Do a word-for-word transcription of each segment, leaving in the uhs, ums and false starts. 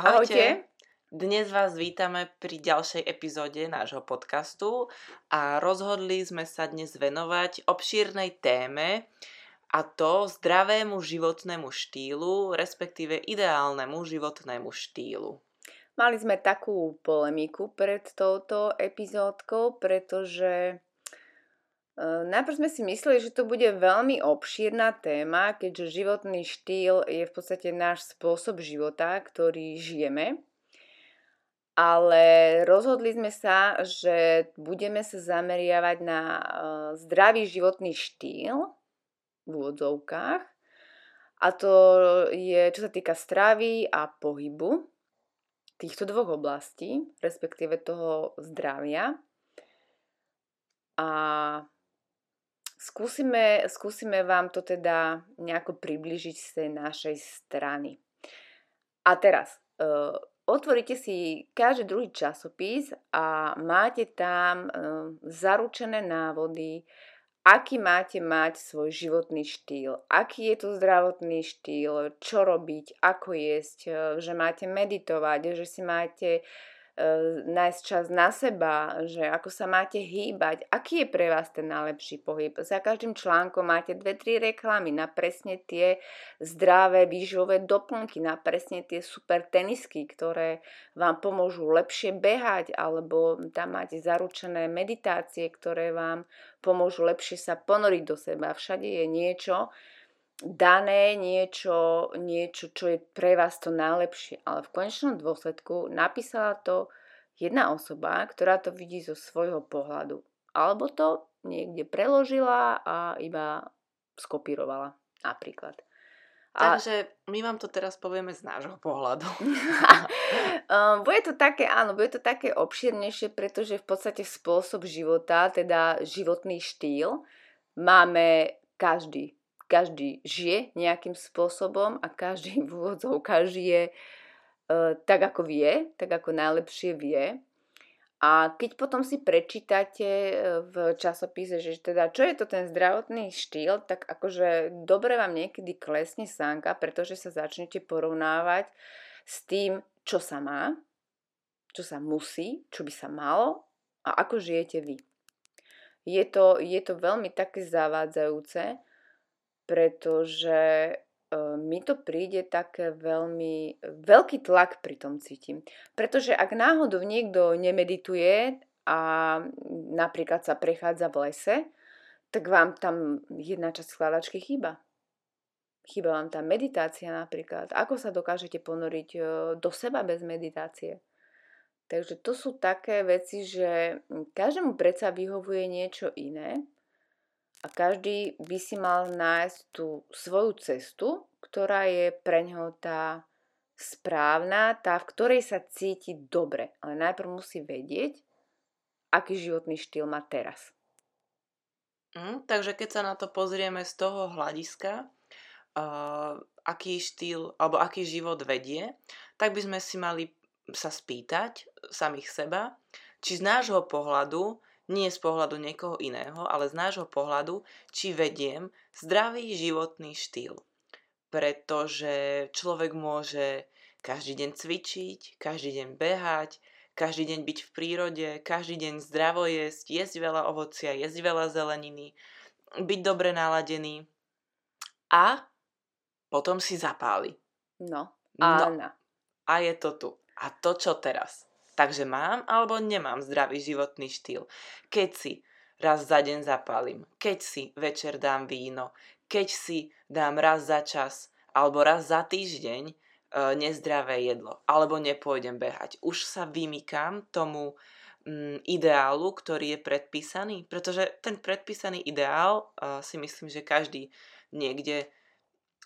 Ahojte. Ahojte. Dnes vás vítame pri ďalšej epizóde nášho podcastu a rozhodli sme sa dnes venovať obšírnej téme, a to zdravému životnému štýlu, respektíve ideálnemu životnému štýlu. Mali sme takú polemiku pred touto epizódkou, pretože najprv sme si mysleli, že to bude veľmi obšírna téma, keďže životný štýl je v podstate náš spôsob života, ktorý žijeme. Ale rozhodli sme sa, že budeme sa zameriavať na zdravý životný štýl v úvodzovkách. A to je, čo sa týka stravy a pohybu týchto dvoch oblastí, respektíve toho zdravia. A Skúsime, skúsime vám to teda nejako priblížiť z tej našej strany. A teraz, e, otvorite si každý druhý časopis a máte tam e, zaručené návody, aký máte mať svoj životný štýl, aký je to zdravotný štýl, čo robiť, ako jesť, e, že máte meditovať, že si máte nájsť čas na seba, že ako sa máte hýbať, aký je pre vás ten najlepší pohyb. Za každým článkom máte dve tri reklamy na presne tie zdravé výživové doplnky, na presne tie super tenisky, ktoré vám pomôžu lepšie behať, alebo tam máte zaručené meditácie, ktoré vám pomôžu lepšie sa ponoriť do seba. Všade je niečo dané, niečo, niečo, čo je pre vás to najlepšie. Ale v konečnom dôsledku napísala to jedna osoba, ktorá to vidí zo svojho pohľadu. Alebo to niekde preložila a iba skopírovala napríklad. A... Takže my vám to teraz povieme z nášho pohľadu. bude to také, áno, bude to také obširnejšie, pretože v podstate spôsob života, teda životný štýl, máme každý. Každý žije nejakým spôsobom a každý v úvodzovkách žije e, tak, ako vie, tak, ako najlepšie vie. A keď potom si prečítate v časopise, že teda čo je to ten zdravotný štýl, tak akože dobre vám niekedy klesne sánka, pretože sa začnete porovnávať s tým, čo sa má, čo sa musí, čo by sa malo a ako žijete vy. Je to, je to veľmi také zavádzajúce, pretože mi to príde také veľmi veľký tlak pri tom cítim. Pretože ak náhodou niekto nemedituje a napríklad sa prechádza v lese, tak vám tam jedna časť skladačky chýba. Chýba vám tam meditácia napríklad. Ako sa dokážete ponoriť do seba bez meditácie? Takže to sú také veci, že každému predsa vyhovuje niečo iné. A každý by si mal nájsť tú svoju cestu, ktorá je pre ňoho tá správna, tá, v ktorej sa cíti dobre. Ale najprv musí vedieť, aký životný štýl má teraz. Mm, takže keď sa na to pozrieme z toho hľadiska, uh, aký štýl, alebo aký život vedie, tak by sme si mali sa spýtať samých seba, či z nášho pohľadu, nie z pohľadu niekoho iného, ale z nášho pohľadu, či vediem zdravý životný štýl. Pretože človek môže každý deň cvičiť, každý deň behať, každý deň byť v prírode, každý deň zdravo jesť, jesť veľa ovocia, jesť veľa zeleniny, byť dobre naladený a potom si zapáli. No, áno. A je to tu. A to, čo teraz? Takže mám alebo nemám zdravý životný štýl. Keď si raz za deň zapálim, keď si večer dám víno, keď si dám raz za čas alebo raz za týždeň e, nezdravé jedlo, alebo nepôjdem behať. Už sa vymykám tomu m, ideálu, ktorý je predpísaný, pretože ten predpísaný ideál, e, si myslím, že každý niekde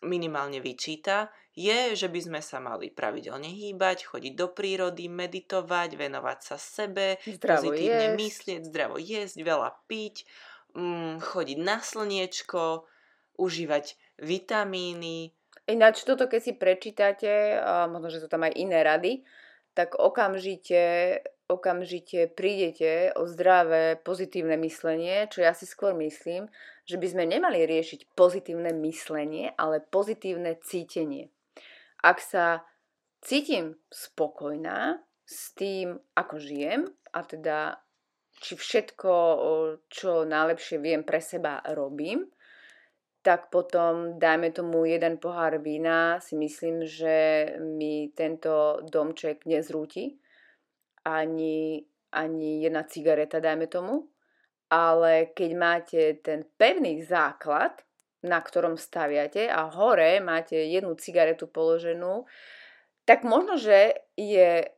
minimálne vyčíta, je, že by sme sa mali pravidelne hýbať, chodiť do prírody, meditovať, venovať sa sebe, zdravo pozitívne jesť. myslieť, zdravo jesť, veľa piť, mm, chodiť na slniečko, užívať vitamíny. Ináč toto, keď si prečítate, a možno, že sú tam aj iné rady, tak okamžite, okamžite prídete o zdravé, pozitívne myslenie, čo ja si skôr myslím, že by sme nemali riešiť pozitívne myslenie, ale pozitívne cítenie. Ak sa cítim spokojná s tým, ako žijem a teda či všetko, čo najlepšie viem pre seba robím, tak potom, dajme tomu jeden pohár vína, si myslím, že mi tento domček nezrúti. Ani, ani jedna cigareta, dajme tomu. Ale keď máte ten pevný základ, na ktorom staviate a hore máte jednu cigaretu položenú, tak možno, že je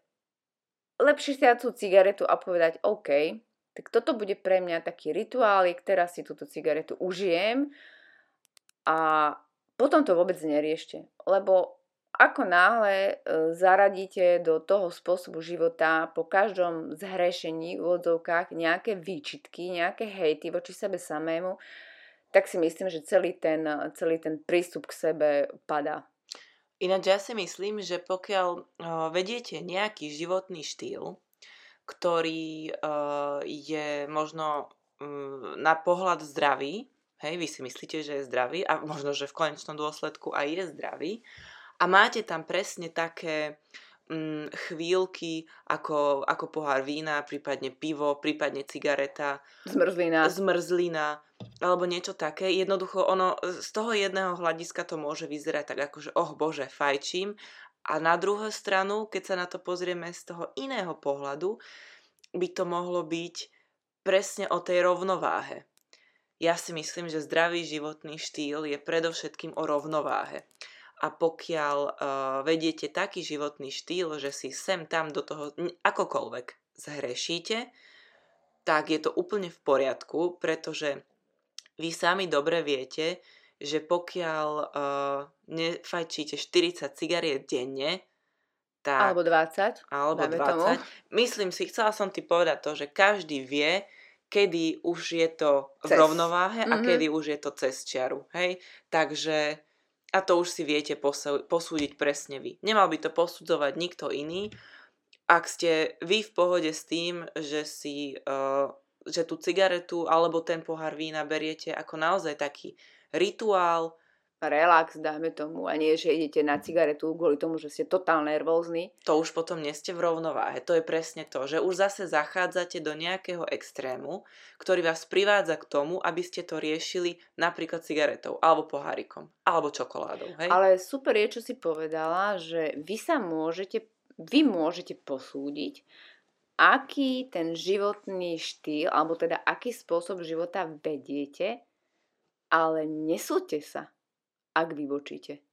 lepšie stiať tú cigaretu a povedať OK, tak toto bude pre mňa taký rituálik, teraz si túto cigaretu užijem a potom to vôbec neriešte. Lebo ako náhle zaradíte do toho spôsobu života po každom zhrešení v odzovkách nejaké výčitky, nejaké hejty voči sebe samému, tak si myslím, že celý ten, celý ten prístup k sebe padá. Ináč ja si myslím, že pokiaľ vediete nejaký životný štýl, ktorý je možno na pohľad zdravý, hej, vy si myslíte, že je zdravý a možno, že v konečnom dôsledku aj je zdravý, a máte tam presne také mm, chvíľky, ako, ako pohár vína, prípadne pivo, prípadne cigareta. Zmrzlina. Zmrzlina, alebo niečo také. Jednoducho, ono z toho jedného hľadiska to môže vyzerať tak ako, že oh bože, fajčím. A na druhú stranu, keď sa na to pozrieme z toho iného pohľadu, by to mohlo byť presne o tej rovnováhe. Ja si myslím, že zdravý životný štýl je predovšetkým o rovnováhe. A pokiaľ uh, vediete taký životný štýl, že si sem tam do toho akokoľvek zhrešíte, tak je to úplne v poriadku, pretože vy sami dobre viete, že pokiaľ uh, nefajčíte štyridsať cigariet denne, tak, alebo dvadsať, alebo dvadsať tomu. Myslím si, chcela som ti povedať to, že každý vie, kedy už je to v rovnováhe mm-hmm. a kedy už je to cez čiaru. Hej? Takže a to už si viete posúdiť presne vy. Nemal by to posudzovať nikto iný. Ak ste vy v pohode s tým, že si uh, že tú cigaretu alebo ten pohár vína beriete ako naozaj taký rituál. Relax, dáme tomu. A nie, že idete na cigaretu kvôli tomu, že ste totálne nervózni. To už potom nie ste v rovnováhe. To je presne to, že už zase zachádzate do nejakého extrému, ktorý vás privádza k tomu, aby ste to riešili napríklad cigaretou, alebo pohárikom, alebo čokoládou. Hej? Ale super je, čo si povedala, že vy sa môžete, vy môžete posúdiť, aký ten životný štýl, alebo teda aký spôsob života vediete, ale nesúďte sa, ak vybočíte.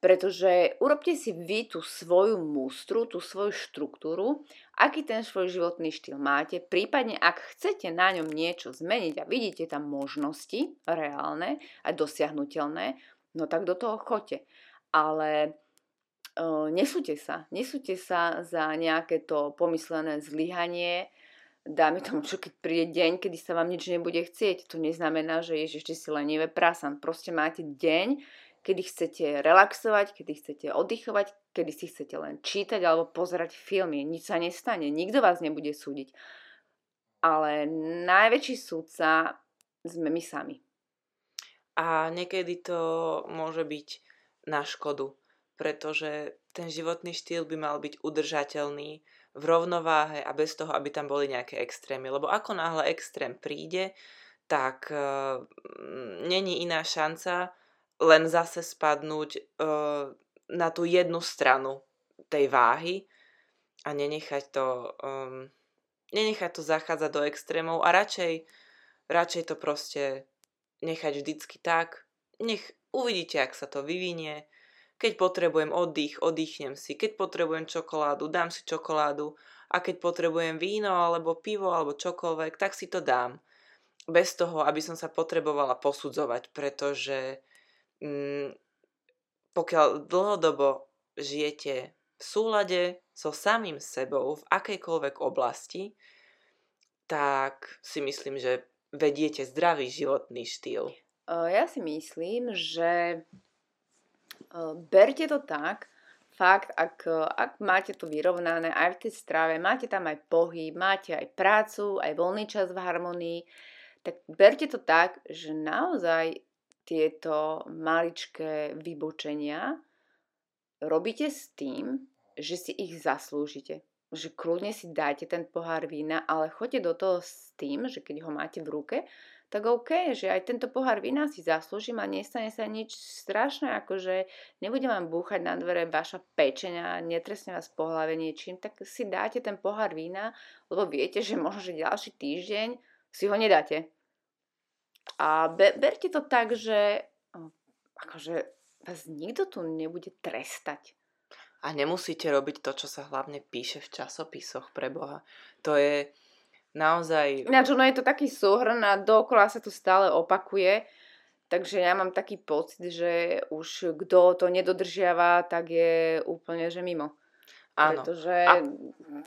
Pretože urobte si vy tú svoju mústru, tú svoju štruktúru, aký ten svoj životný štýl máte, prípadne ak chcete na ňom niečo zmeniť a vidíte tam možnosti reálne a dosiahnuteľné, no tak do toho choďte. Ale nesúďte sa. Nesúďte sa za nejaké to pomyslené zlyhanie. Dáme tomu, čo keď príde deň, kedy sa vám nič nebude chcieť. To neznamená, že ježiš, ešte si lenivé prasan. Proste máte deň, kedy chcete relaxovať, kedy chcete oddychovať, kedy si chcete len čítať alebo pozerať filmy. Nič sa nestane, nikto vás nebude súdiť. Ale najväčší súdca sme my sami. A niekedy to môže byť na škodu, pretože ten životný štýl by mal byť udržateľný, v rovnováhe a bez toho, aby tam boli nejaké extrémy. Lebo ako náhle extrém príde, tak e, není iná šanca len zase spadnúť e, na tú jednu stranu tej váhy a nenechať to, e, nenechať to zachádzať do extrémov a radšej, radšej to proste nechať vždycky tak. Nech uvidíte, ak sa to vyvinie. Keď potrebujem oddych, oddychnem si. Keď potrebujem čokoládu, dám si čokoládu. A keď potrebujem víno, alebo pivo, alebo čokoľvek, tak si to dám. Bez toho, aby som sa potrebovala posudzovať, pretože mm, pokiaľ dlhodobo žijete v súlade so samým sebou v akejkoľvek oblasti, tak si myslím, že vediete zdravý životný štýl. Ja si myslím, že berte to tak, fakt, ak, ak máte to vyrovnané aj v tej strave, máte tam aj pohyb, máte aj prácu, aj voľný čas v harmonii, tak berte to tak, že naozaj tieto maličké vybočenia robíte s tým, že si ich zaslúžite. Že kľudne si dajte ten pohár vína, ale choďte do toho s tým, že keď ho máte v ruke, tak OK, že aj tento pohár vína si zaslúžim a nestane sa nič strašné, akože nebude vám búchať na dvere vaša pečeň a netresne vás po hlave niečím, tak si dáte ten pohár vína, lebo viete, že možno, že ďalší týždeň si ho nedáte. A be- berte to tak, že akože vás nikto tu nebude trestať. A nemusíte robiť to, čo sa hlavne píše v časopisoch, pre Boha. To je naozaj... Ináč, ono je to taký súhrn a dookola sa to stále opakuje. Takže ja mám taký pocit, že už kto to nedodržiava, tak je úplne, že mimo. Áno. Pretože a...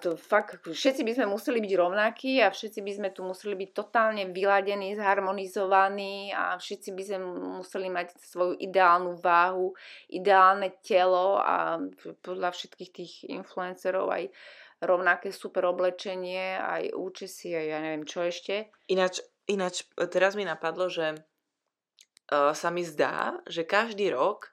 to fakt, všetci by sme museli byť rovnakí a všetci by sme tu museli byť totálne vyladení, zharmonizovaní a všetci by sme museli mať svoju ideálnu váhu, ideálne telo a podľa všetkých tých influencerov aj rovnaké super oblečenie, aj účesy, aj ja neviem čo ešte. Ináč, ináč teraz mi napadlo, že uh, sa mi zdá, že každý rok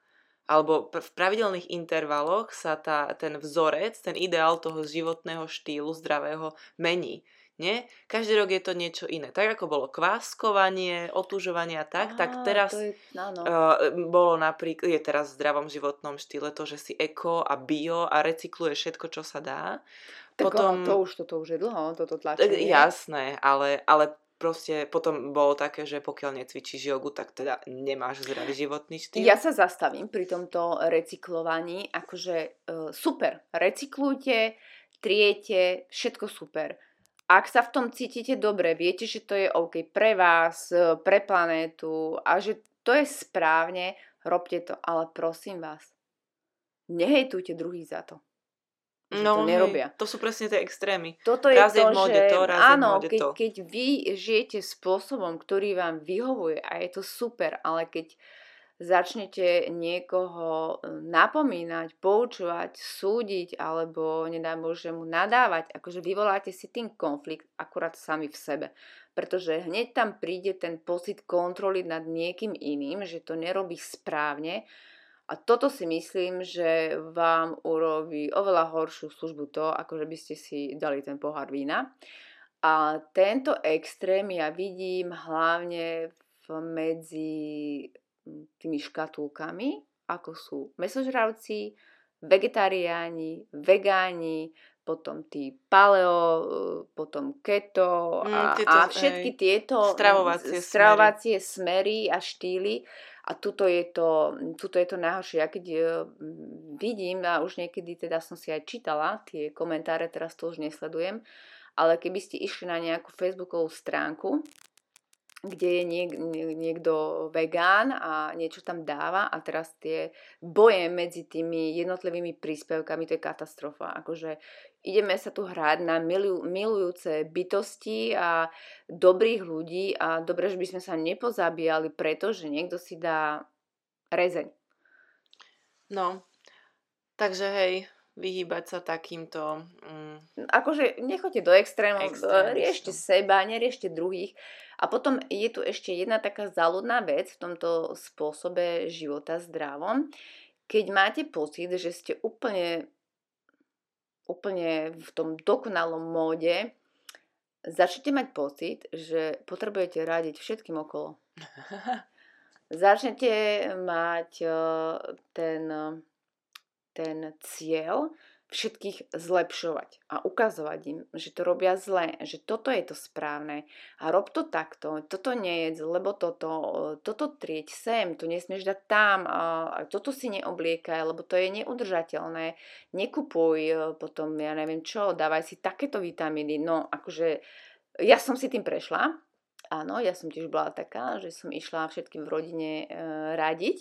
alebo v pravidelných intervaloch sa tá, ten vzorec, ten ideál toho životného štýlu zdravého mení. Nie? Každý rok je to niečo iné. Tak ako bolo kváskovanie, otužovanie a tak, ah, tak teraz to je, no, no. Uh, bolo napríklad, je teraz v zdravom životnom štýle to, že si eko a bio a recykluje všetko, čo sa dá. Tak potom, to, už, toto už je dlho, toto tlačenie. Jasné, ale... ale proste potom bolo také, že pokiaľ necvičíš jogu, tak teda nemáš zdravý životný štýl. Ja sa zastavím pri tomto recyklovaní. Akože e, super, recyklujte, triete, všetko super. Ak sa v tom cítite dobre, viete, že to je OK pre vás, pre planétu a že to je správne, robte to. Ale prosím vás, nehejtujte druhých za to. No, to nerobia. To sú presne tie extrémy. Toto je raz to, je v móde že... to, raz áno, je v móde keď, to. Keď vy žijete spôsobom, ktorý vám vyhovuje a je to super, ale keď začnete niekoho napomínať, poučovať, súdiť alebo nedá Bože mu nadávať, akože vyvoláte si tým konflikt akurát sami v sebe. Pretože hneď tam príde ten pocit kontroly nad niekým iným, že to nerobí správne. A toto si myslím, že vám urobí oveľa horšiu službu to, akože by ste si dali ten pohár vína. A tento extrém ja vidím hlavne medzi tými škatulkami, ako sú mäsožravci, vegetariáni, vegáni, potom tí paleo, potom keto a, mm, tieto, a všetky tieto stravovacie, stravovacie smery. smery a štýly. A tuto je to, tuto je to najhoršie. Ja keď vidím, a už niekedy teda som si aj čítala tie komentáre, teraz to už nesledujem, ale keby ste išli na nejakú facebookovú stránku, kde je niek, niekto vegán a niečo tam dáva a teraz tie boje medzi tými jednotlivými príspevkami, to je katastrofa. Akože ideme sa tu hrať na milu, milujúce bytosti a dobrých ľudí a dobre, že by sme sa nepozabíjali, pretože niekto si dá rezeň. No, takže hej, vyhýbať sa takýmto... Mm, akože nechoďte do extrémov, riešte seba, neriešte druhých. A potom je tu ešte jedna taká záľudná vec v tomto spôsobe života zdravom. Keď máte pocit, že ste úplne... úplne v tom dokonalom móde, začnete mať pocit, že potrebujete radiť všetkým okolo. Začnete mať ten, ten cieľ všetkých zlepšovať a ukazovať im, že to robia zle, že toto je to správne a rob to takto, toto nejedz, lebo toto, toto trieť sem, to nesmieš dať tam, a toto si neobliekaj, lebo to je neudržateľné, nekupuj, potom ja neviem čo, dávaj si takéto vitamíny, no akože ja som si tým prešla, áno, ja som tiež bola taká, že som išla všetkým v rodine e, radiť,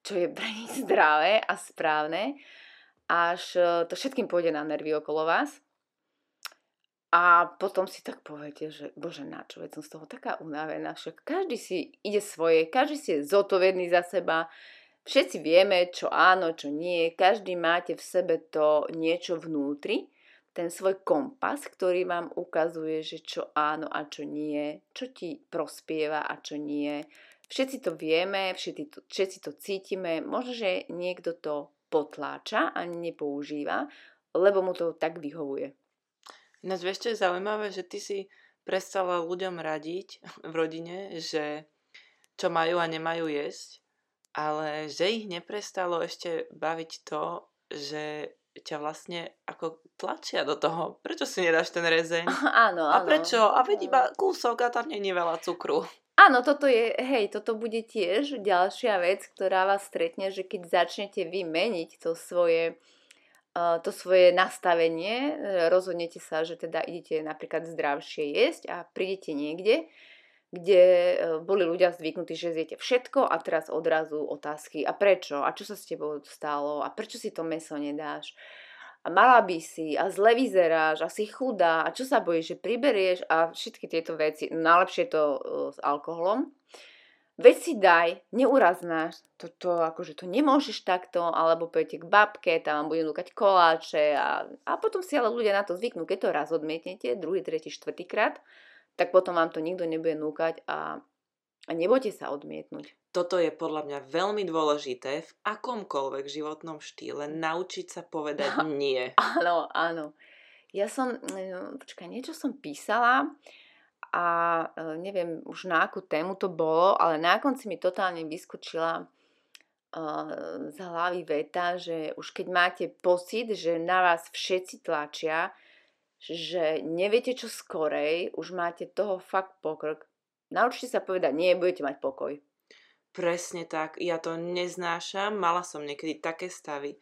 čo je pre nich zdravé a správne, až to všetkým pôjde na nervy okolo vás. A potom si tak poviete, že bože načo, veď som z toho taká unavená. Však každý si ide svoje, každý si je zodpovedný za seba. Všetci vieme, čo áno, čo nie. Každý máte v sebe to niečo vnútri, ten svoj kompas, ktorý vám ukazuje, že čo áno a čo nie, čo ti prospieva a čo nie. Všetci to vieme, všetci to, všetci to cítime. Možno, že niekto to potláča a nepoužíva, lebo mu to tak vyhovuje. Ináč vieš, čo je zaujímavé, že ty si prestala ľuďom radiť v rodine, že čo majú a nemajú jesť, ale že ich neprestalo ešte baviť to, že ťa vlastne ako tlačia do toho. Prečo si nedáš ten rezeň? Áno, áno. A prečo? A veď iba kúsok a tam nie je veľa cukru. Áno, toto je, hej, toto bude tiež ďalšia vec, ktorá vás stretne, že keď začnete vy meniť to svoje, uh, to svoje nastavenie, rozhodnete sa, že teda idete napríklad zdravšie jesť a prídete niekde, kde boli ľudia zvyknutí, že zjete všetko a teraz odrazu otázky, a prečo? A čo sa s tebou stalo? A prečo si to mäso nedáš? A mala by si, a zle vyzeráš, a si chudá, a čo sa bojíš, že priberieš, a všetky tieto veci. Najlepšie je to uh, s alkoholom. Veď si daj, neuraz nás, toto, akože to nemôžeš takto, alebo pôjdete k babke, tam budem lúkať koláče, a, a potom si ale ľudia na to zvyknú, keď to raz odmietnete, druhý, tretí, štvrtý krát, tak potom vám to nikto nebude núkať a, a nebojte sa odmietnúť. Toto je podľa mňa veľmi dôležité v akomkoľvek životnom štýle naučiť sa povedať nie. Áno, áno. Ja som, no, počkaj, niečo som písala a neviem už na akú tému to bolo, ale na konci mi totálne vyskočila uh, z hlavy veta, že už keď máte pocit, že na vás všetci tlačia, že neviete čo skorej, už máte toho fakt pokrok. Naučte sa povedať, nie, budete mať pokoj. Presne tak, ja to neznášam, mala som niekedy také stavy,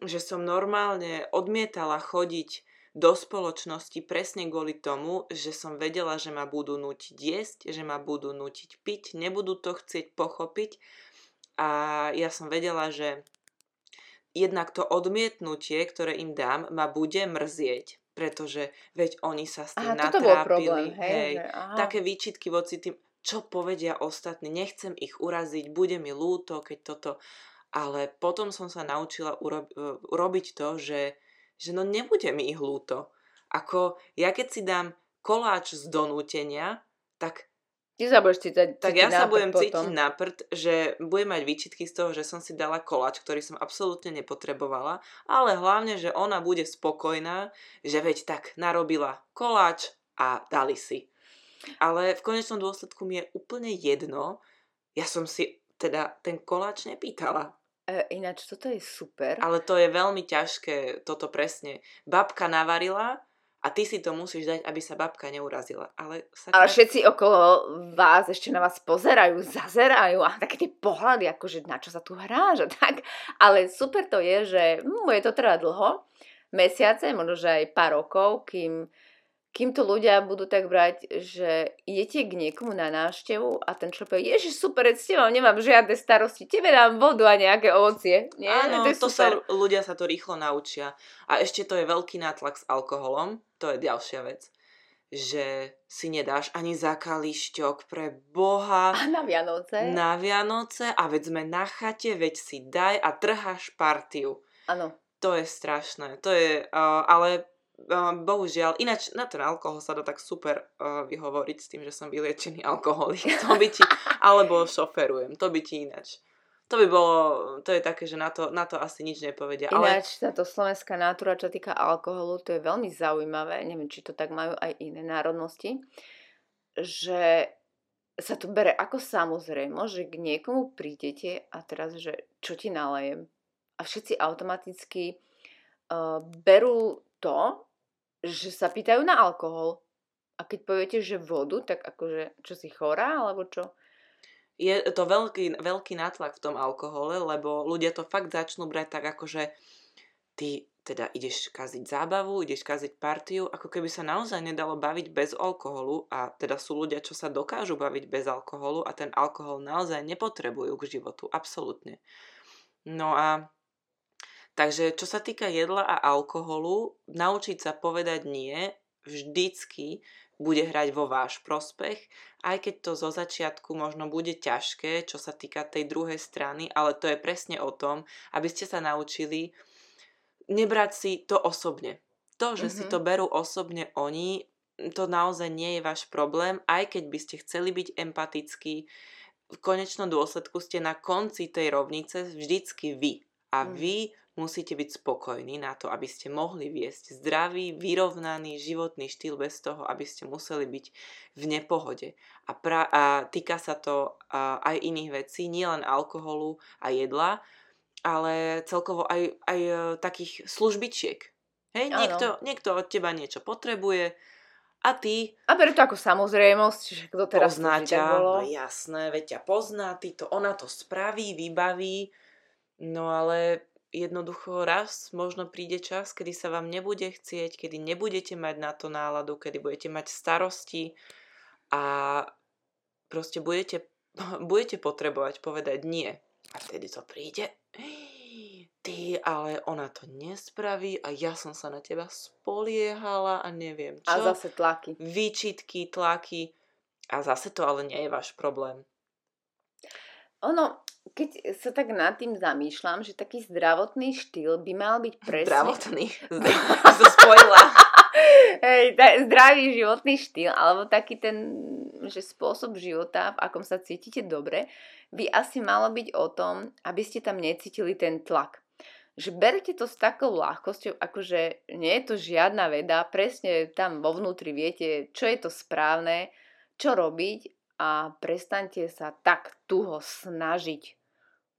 že som normálne odmietala chodiť do spoločnosti presne kvôli tomu, že som vedela, že ma budú nútiť jesť, že ma budú nútiť piť, nebudú to chcieť pochopiť a ja som vedela, že jednak to odmietnutie, ktoré im dám, ma bude mrzieť. Pretože veď oni sa s tým aha, natrápili. Toto bol problém, hej, hej. Že, také výčitky voči tým, čo povedia ostatní, nechcem ich uraziť, bude mi ľúto, keď toto... Ale potom som sa naučila urob, urobiť to, že, že no nebude mi ich ľúto. Ako ja keď si dám koláč z donútenia, tak... Ty sa budeš cítať, tak ja sa budem cítiť na prd, že budem mať výčitky z toho, že som si dala koláč, ktorý som absolútne nepotrebovala, ale hlavne, že ona bude spokojná, že veď tak narobila koláč a dali si. Ale v konečnom dôsledku mi je úplne jedno, ja som si teda ten koláč nepýtala. E, ináč toto je super. Ale to je veľmi ťažké, toto presne. Babka navarila... A ty si to musíš dať, aby sa babka neurazila. Ale, sa ale všetci okolo vás ešte na vás pozerajú, zazerajú a také tie pohľady, akože na čo sa tu hráš a tak. Ale super to je, že bude to trvať dlho, mesiace, možno že aj pár rokov, kým, kým to ľudia budú tak brať, že idete k niekomu na návštevu a ten človek povie, ježiš, super, s tebou nemám žiadne starosti, tebe dám vodu a nejaké ovocie. Nie? Áno, to, to sa, ľudia sa to rýchlo naučia. A ešte to je veľký nátlak s alkoholom. To je ďalšia vec, že si nedáš ani za kališťok pre Boha. A na Vianoce. Na Vianoce a veď sme na chate, veď si daj a trháš partiu. Áno. To je strašné, to je, uh, ale uh, bohužiaľ, ináč na ten alkohol sa dá tak super uh, vyhovoriť s tým, že som vyliečený alkoholik, to by ti, alebo šoferujem, to by ti ináč. To by bolo, to je také, že na to, na to asi nič nepovedia. Ináč ale... táto slovenská natúra, čo týka alkoholu, to je veľmi zaujímavé, neviem, či to tak majú aj iné národnosti, že sa to bere ako samozrejmo, že k niekomu prídete a teraz, že čo ti nalejem. A všetci automaticky uh, berú to, že sa pýtajú na alkohol. A keď poviete, že vodu, tak akože, čo si chorá, alebo čo? Je to veľký, veľký nátlak v tom alkohole, lebo ľudia to fakt začnú brať tak ako, že ty teda ideš kaziť zábavu, ideš kaziť partiu, ako keby sa naozaj nedalo baviť bez alkoholu a teda sú ľudia, čo sa dokážu baviť bez alkoholu a ten alkohol naozaj nepotrebujú k životu, absolútne. No a takže čo sa týka jedla a alkoholu, naučiť sa povedať nie vždycky bude hrať vo váš prospech, aj keď to zo začiatku možno bude ťažké, čo sa týka tej druhej strany, ale to je presne o tom, aby ste sa naučili nebrať si to osobne. To, že mm-hmm. si to berú osobne oni, to naozaj nie je váš problém, aj keď by ste chceli byť empatickí, v konečnom dôsledku ste na konci tej rovnice vždycky vy. A mm. vy musíte byť spokojní na to, aby ste mohli viesť zdravý, vyrovnaný životný štýl bez toho, aby ste museli byť v nepohode. A, pra- a týka sa to a, aj iných vecí, nielen alkoholu a jedla, ale celkovo aj, aj takých službičiek. Hej, niekto, niekto od teba niečo potrebuje a ty... A berú to ako samozrejmosť, že kto teraz pozná ťa, bolo. No jasné, veď ťa pozná, ty to, ona to spraví, vybaví, no ale... Jednoducho raz možno príde čas, kedy sa vám nebude chcieť, kedy nebudete mať na to náladu, kedy budete mať starosti a proste budete, budete potrebovať povedať nie. A vtedy to príde. Ty, ale ona to nespraví a ja som sa na teba spoliehala a neviem čo. A zase tlaky. Výčitky, tlaky. A zase to ale nie je váš problém. Ono... Keď sa tak nad tým zamýšľam, že taký zdravotný štýl by mal byť presne... Zdravotný? Som spojila. Hej, zdravý životný štýl, alebo taký ten, že spôsob života, v akom sa cítite dobre, by asi malo byť o tom, aby ste tam necítili ten tlak. Že berte to s takou ľahkosťou, akože nie je to žiadna veda, presne tam vo vnútri viete, čo je to správne, čo robiť, a prestaňte sa tak tuho snažiť.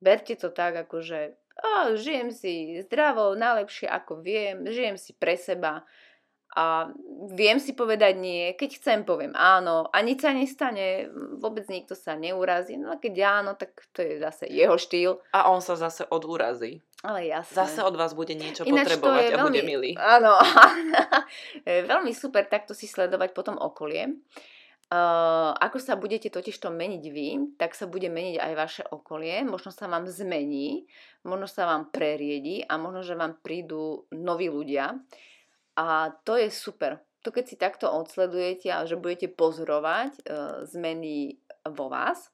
Berte to tak, akože oh, žijem si zdravo, najlepšie ako viem, žijem si pre seba a viem si povedať nie, keď chcem poviem áno a nič sa nestane, vôbec nikto sa neurazí, no a keď áno, tak to je zase jeho štýl. A on sa zase odúrazí. Ale jasné. Zase od vás bude niečo Ináč potrebovať a veľmi, bude milý. Áno, veľmi super takto si sledovať potom okolie. Uh, ako sa budete totižto meniť vy, tak sa bude meniť aj vaše okolie, možno sa vám zmení, možno sa vám preriedi a možno, že vám prídu noví ľudia a to je super. To keď si takto odsledujete a že budete pozorovať uh, zmeny vo vás,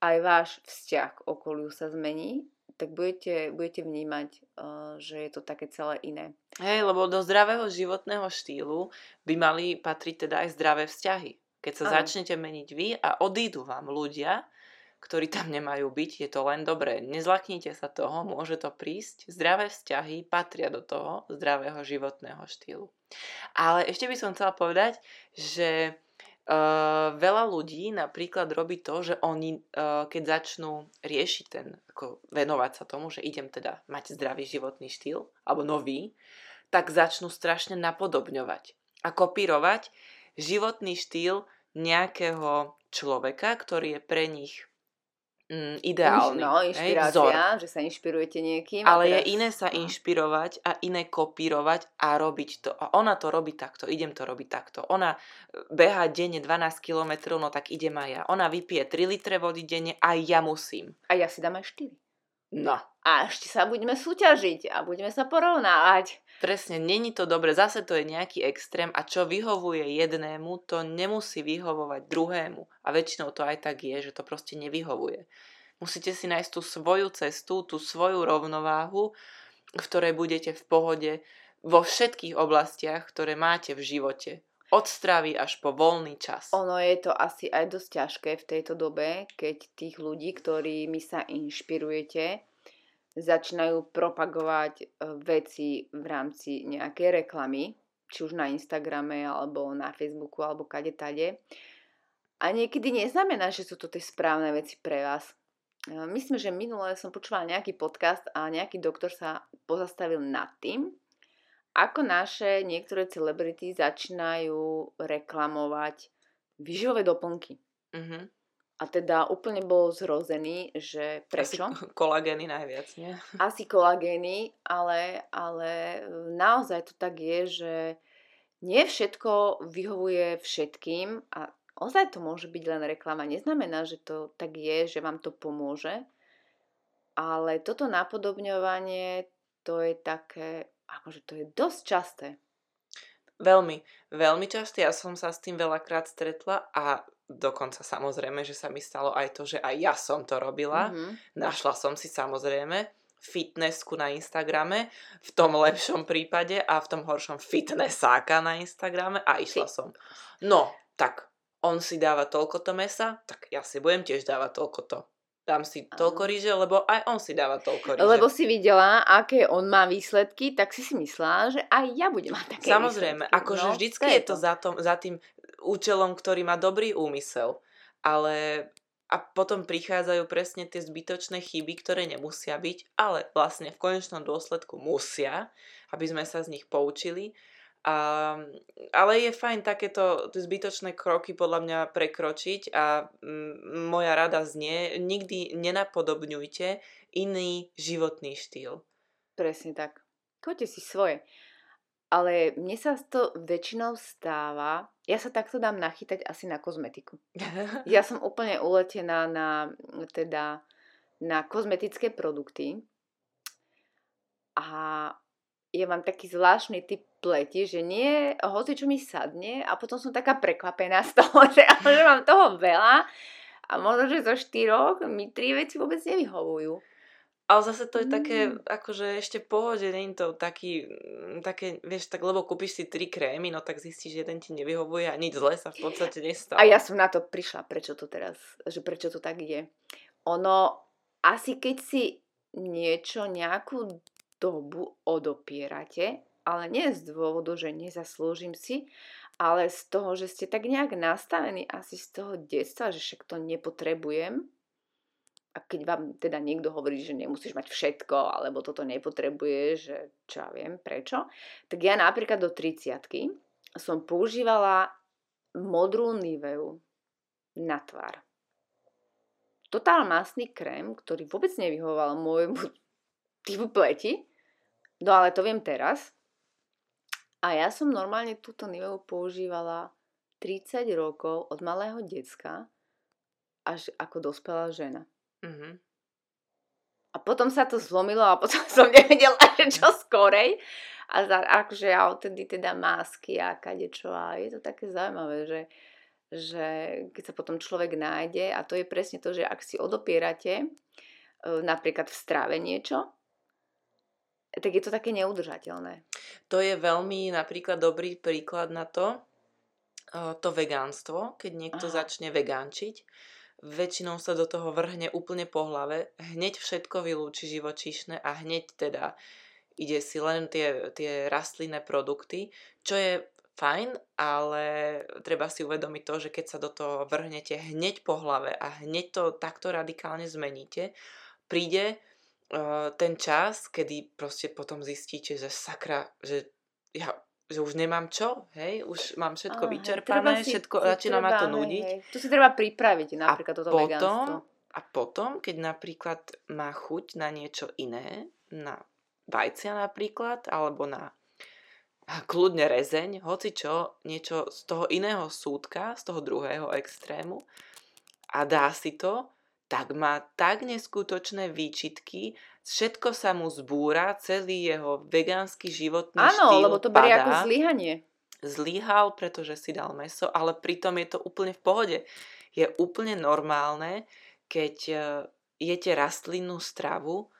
aj váš vzťah k okoliu sa zmení, tak budete, budete vnímať, že je to také celé iné. Hej, lebo do zdravého životného štýlu by mali patriť teda aj zdravé vzťahy. Keď sa Aha. začnete meniť vy a odídu vám ľudia, ktorí tam nemajú byť, je to len dobré. Nezlaknite sa toho, môže to prísť. Zdravé vzťahy patria do toho zdravého životného štýlu. Ale ešte by som chcela povedať, že... Uh, veľa ľudí napríklad robí to, že oni uh, keď začnú riešiť ten, ako venovať sa tomu, že idem teda mať zdravý životný štýl, alebo nový, tak začnú strašne napodobňovať a kopírovať životný štýl nejakého človeka, ktorý je pre nich mm, ideálny. No, inšpirácia, že sa inšpirujete niekým. Ale teraz... je iné sa inšpirovať a iné kopírovať a robiť to. A ona to robí takto, idem to robiť takto. Ona behá denne dvanásť kilometrov, no tak idem aj ja. Ona vypije tri litre vody denne a ja musím. A ja si dám aj štyri. No. A ešte sa budeme súťažiť a budeme sa porovnávať. Presne, není to dobre, zase to je nejaký extrém a čo vyhovuje jednému, to nemusí vyhovovať druhému. A väčšinou to aj tak je, že to proste nevyhovuje. Musíte si nájsť tú svoju cestu, tú svoju rovnováhu, v ktorej budete v pohode vo všetkých oblastiach, ktoré máte v živote. Od stravy až po voľný čas. Ono je to asi aj dosť ťažké v tejto dobe, keď tých ľudí, ktorými sa inšpirujete, začínajú propagovať veci v rámci nejakej reklamy, či už na Instagrame, alebo na Facebooku, alebo kade tade. A niekedy neznamená, že sú to tie správne veci pre vás. Myslím, že minule som počúvala nejaký podcast a nejaký doktor sa pozastavil nad tým, ako naše niektoré celebrity začínajú reklamovať výživové doplnky. Mm-hmm. A teda úplne bol zrozený, že prečo? Asi kolagény najviac, nie? Asi kolagény, ale, ale naozaj to tak je, že nie všetko vyhovuje všetkým a ozaj to môže byť len reklama. Neznamená, že to tak je, že vám to pomôže, ale toto napodobňovanie to je také... akože to je dosť časté. Veľmi, veľmi časté. Ja som sa s tým veľakrát stretla a dokonca samozrejme, že sa mi stalo aj to, že aj ja som to robila. Mm-hmm. Našla som si samozrejme fitnessku na Instagrame, v tom lepšom prípade a v tom horšom fitnessáka na Instagrame a išla Fit. som. No, tak on si dáva toľkoto mesa, tak ja si budem tiež dávať toľkoto. dám si toľko ríže, lebo aj on si dáva toľko ríže. Lebo si videla, aké on má výsledky, tak si si myslela, že aj ja budem mať také Samozrejme, výsledky. Samozrejme, akože no, vždycky to je to, to. Za, tom, za tým účelom, ktorý má dobrý úmysel. Ale a potom prichádzajú presne tie zbytočné chyby, ktoré nemusia byť, ale vlastne v konečnom dôsledku musia, aby sme sa z nich poučili. A, ale je fajn takéto zbytočné kroky podľa mňa prekročiť a m, moja rada znie, nikdy nenapodobňujte iný životný štýl. Presne tak. Choďte si svoje. Ale mne sa to väčšinou stáva, ja sa takto dám nachytať asi na kozmetiku. Ja som úplne uletená na, teda, na kozmetické produkty a ja mám taký zvláštny typ pleti, že nie, hoci čo mi sadne a potom som taká prekvapená z toho, že, že mám toho veľa a možno, že zo štyroch mi tri veci vôbec nevyhovujú. Ale zase to je také, mm. akože ešte v pohode, nie je to taký, také, vieš, tak lebo kúpiš si tri krémy, no tak zistíš, že jeden ti nevyhovuje a nič zle sa v podstate nestalo. A ja som na to prišla, prečo to teraz, že prečo to tak ide. Ono, asi keď si niečo, nejakú dobu odopierate, ale nie z dôvodu, že nezaslúžim si, ale z toho, že ste tak nejak nastavení asi z toho detstva, že však to nepotrebujem. A keď vám teda niekto hovorí, že nemusíš mať všetko, alebo toto nepotrebuješ, že čo ja viem, prečo, tak ja napríklad do tridsiatky som používala modrú Niveu na tvár. Total masný krém, ktorý vôbec nevyhovoval môjmu typu pleti, no ale to viem teraz. A ja som normálne túto Niveu používala tridsať rokov od malého decka až ako dospelá žena. Uh-huh. A potom sa to zlomilo a potom som nevedela, že čo skorej a za, akože ja odtedy teda masky a kadečo a je to také zaujímavé, že, že keď sa potom človek nájde a to je presne to, že ak si odopierate napríklad v strave niečo, tak je to také neudržateľné. To je veľmi napríklad dobrý príklad na to to vegánstvo, keď niekto Aha. začne vegánčiť. Väčšinou sa do toho vrhne úplne po hlave, hneď všetko vylúči živočíšne a hneď teda ide si len tie, tie rastlinné produkty, čo je fajn, ale treba si uvedomiť to, že keď sa do toho vrhnete hneď po hlave a hneď to takto radikálne zmeníte, príde uh, ten čas, kedy proste potom zistíte, že sakra, že ja... že už nemám čo, hej, už mám všetko Aha, vyčerpané, si, všetko, začína ma to nudiť. Hej. To si treba pripraviť, napríklad a toto potom, vegánstvo. A potom, keď napríklad má chuť na niečo iné, na vajcia napríklad, alebo na kľudne rezeň, hocičo, niečo z toho iného súdka, z toho druhého extrému a dá si to, tak má tak neskutočné výčitky, všetko sa mu zbúra, celý jeho vegánsky životný Áno, štýl padá. Áno, lebo to berie ako zlyhanie. Zlyhal, pretože si dal mäso, ale pritom je to úplne v pohode. Je úplne normálne, keď jete rastlinnú stravu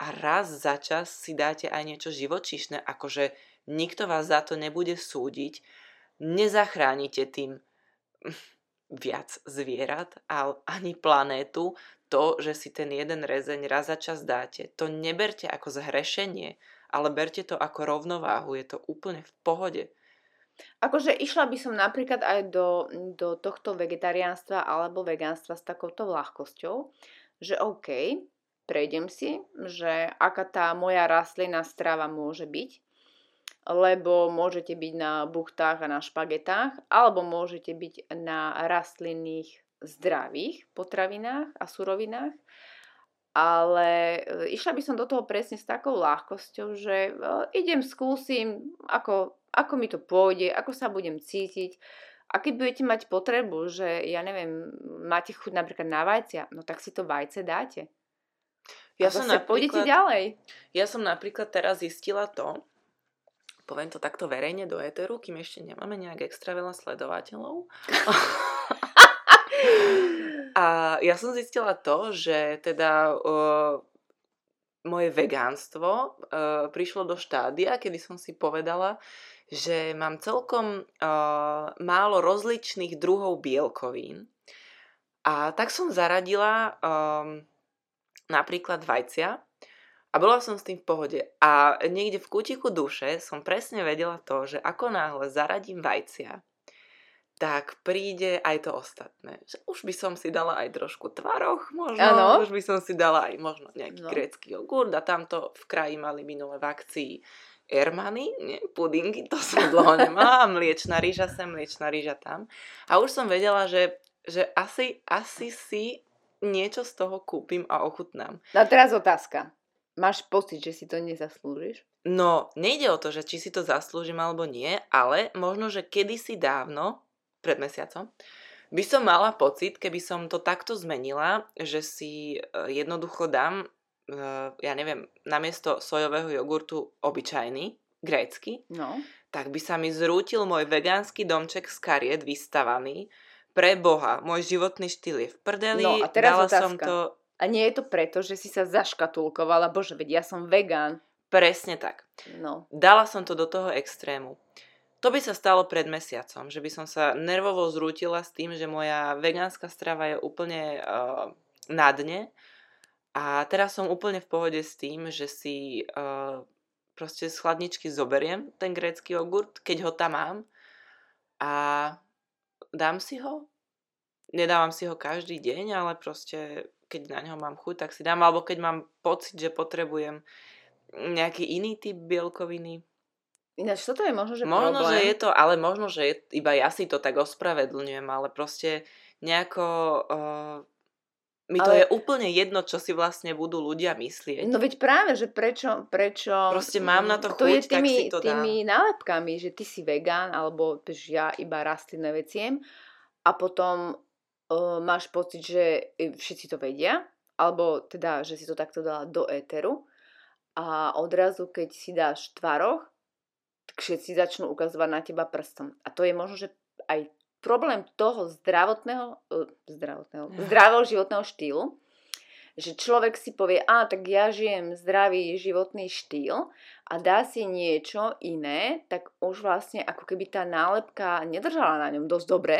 a raz za čas si dáte aj niečo živočíšne, akože nikto vás za to nebude súdiť, nezachránite tým viac zvierat, ale ani planétu, to, že si ten jeden rezeň raz za čas dáte. To neberte ako zhrešenie, ale berte to ako rovnováhu. Je to úplne v pohode. Akože išla by som napríklad aj do, do tohto vegetariánstva alebo vegánstva s takouto ľahkosťou, že OK, prejdem si, že aká tá moja rastlinná strava môže byť, lebo môžete byť na buchtách a na špagetách, alebo môžete byť na rastlinných zdravých potravinách a surovinách. Ale išla by som do toho presne s takou ľahkosťou, že idem, skúsim, ako, ako mi to pôjde, ako sa budem cítiť. A keď budete mať potrebu, že ja neviem, máte chuť napríklad na vajcia, no tak si to vajce dáte. Ja a som zase pôjdete ďalej. Ja som napríklad teraz zistila to, poviem to takto verejne do éteru, kým ešte nemáme nejak extra veľa sledovateľov. A ja som zistila to, že teda uh, moje vegánstvo uh, prišlo do štádia, kedy som si povedala, že mám celkom uh, málo rozličných druhov bielkovín A tak som zaradila um, napríklad vajcia a bola som s tým v pohode. A niekde v kútiku duše som presne vedela to, že ako náhle zaradím vajcia, tak príde aj to ostatné. Už by som si dala aj trošku tvaroch možno, ano. Už by som si dala aj možno nejaký no. grécky jogurt a tamto v kraji mali minulé v akcii Ermany, nie, pudingy, to som dlho nemala, mliečna rýža sem, mliečna rýža tam. A už som vedela, že, že asi, asi si niečo z toho kúpim a ochutnám. No a teraz otázka. Máš pocit, že si to nezaslúžiš? No, nejde o to, že či si to zaslúžim alebo nie, ale možno, že kedysi dávno, pred mesiacom, by som mala pocit, keby som to takto zmenila, že si jednoducho dám ja neviem, namiesto sojového jogurtu obyčajný, grécky, no. tak by sa mi zrútil môj vegánsky domček z kariet vystavaný. Pre Boha, môj životný štýl je v prdeli. No a teraz dala otázka. Som to... A nie je to preto, že si sa zaškatulkovala, bože, veď ja som vegán. Presne tak. No. Dala som to do toho extrému. To by sa stalo pred mesiacom, že by som sa nervovo zrútila s tým, že moja vegánska strava je úplne uh, na dne. A teraz som úplne v pohode s tým, že si uh, proste z chladničky zoberiem ten grécky jogurt, keď ho tam mám a dám si ho. Nedávam si ho každý deň, ale proste keď na ňo mám chuť, tak si dám. Alebo keď mám pocit, že potrebujem nejaký iný typ bielkoviny. Ináč toto je možno, že možno, problém. Že je to, ale možno, že je, iba ja si to tak ospravedlňujem, ale proste nejako... Uh, Mi to ale... je úplne jedno, čo si vlastne budú ľudia myslieť. No veď práve, že prečo... prečo proste mám na to chuť, to je tými, tak si to dám. Tými nálepkami, že ty si vegán, alebo že ja iba rastlinné veci jem a potom uh, máš pocit, že všetci to vedia, alebo teda, že si to takto dala do éteru a odrazu, keď si dáš tvaroch, tak všetci začnú ukazovať na teba prstom. A to je možno, že aj problém toho zdravotného, zdravotného, zdravého životného štýlu, že človek si povie, a tak ja žijem zdravý životný štýl a dá si niečo iné, tak už vlastne ako keby tá nálepka nedržala na ňom dosť dobre,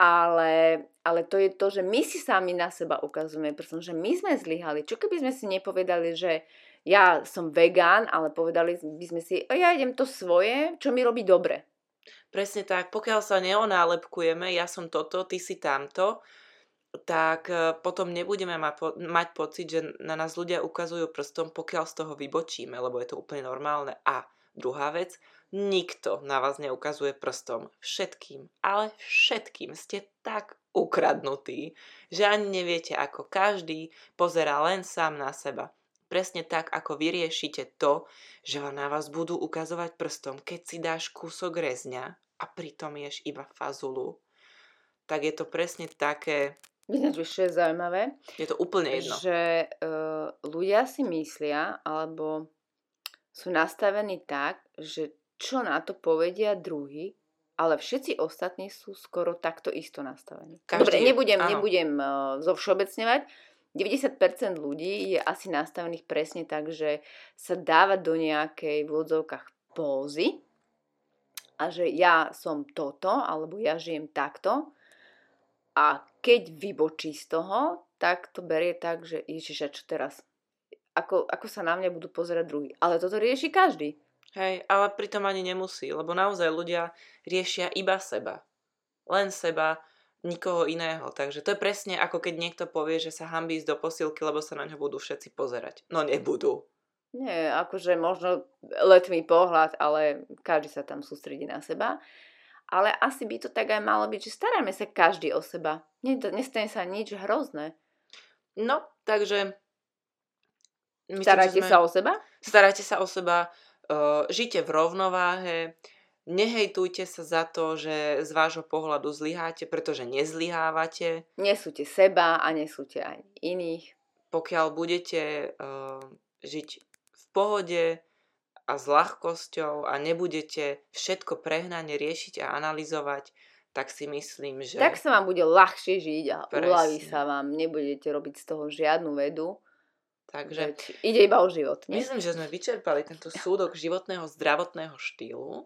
ale, ale to je to, že my si sami na seba ukazujeme, pretože my sme zlyhali. Čo keby sme si nepovedali, že ja som vegán, ale povedali by sme si, ja idem to svoje, čo mi robí dobre. Presne tak, pokiaľ sa neonálepkujeme, ja som toto, ty si tamto, tak potom nebudeme ma po- mať pocit, že na nás ľudia ukazujú prstom, pokiaľ z toho vybočíme, lebo je to úplne normálne. A druhá vec, nikto na vás neukazuje prstom. Všetkým, ale všetkým ste tak ukradnutí, že ani neviete, ako každý pozerá len sám na seba. Presne tak, ako vyriešite to, že na vás budú ukazovať prstom, keď si dáš kúsok rezňa a pritom ješ iba fazulu, tak je to presne také... Ináč je zaujímavé. Je to úplne jedno. Že uh, ľudia si myslia, alebo sú nastavení tak, že čo na to povedia druhý, ale všetci ostatní sú skoro takto isto nastavení. Každý, Dobre, nebudem, nebudem uh, zovšeobecňovať, deväťdesiat percent ľudí je asi nastavených presne tak, že sa dáva do nejakej v odzovkách pózy a že ja som toto, alebo ja žijem takto a keď vybočí z toho, tak to berie tak, že ježiša, čo teraz? Ako, ako sa na mňa budú pozerať druhý? Ale toto rieši každý. Hej, ale pritom ani nemusí, lebo naozaj ľudia riešia iba seba. Len seba. Nikoho iného. Takže to je presne ako keď niekto povie, že sa hanbí ísť do posilky, lebo sa na ňo budú všetci pozerať. No nebudú. Nie, akože možno letmý pohľad, ale každý sa tam sústredí na seba. Ale asi by to tak aj malo byť, že staráme sa každý o seba. Nestane sa nič hrozné. No, takže... Myslím, staráte sme... sa o seba? Staráte sa o seba, uh, žite v rovnováhe, nehejtujte sa za to, že z vášho pohľadu zlyháte, pretože nezlyhávate. Nesúďte seba a nesúďte aj iných. Pokiaľ budete uh, žiť v pohode a s ľahkosťou a nebudete všetko prehnane riešiť a analyzovať, tak si myslím, že... Tak sa vám bude ľahšie žiť a uľaví sa vám. Nebudete robiť z toho žiadnu vedu. Takže Veď ide iba o život. Nie? Myslím, že sme vyčerpali tento súdok životného zdravotného štýlu.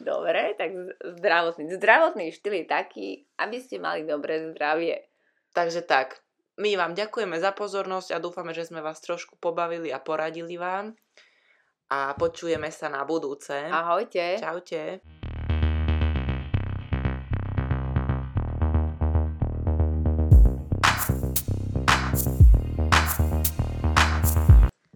Dobre, tak zdravotný. Zdravotný štýl je taký, aby ste mali dobré zdravie. Takže tak, my vám ďakujeme za pozornosť a dúfame, že sme vás trošku pobavili a poradili vám. A počujeme sa na budúce. Ahojte. Čaute.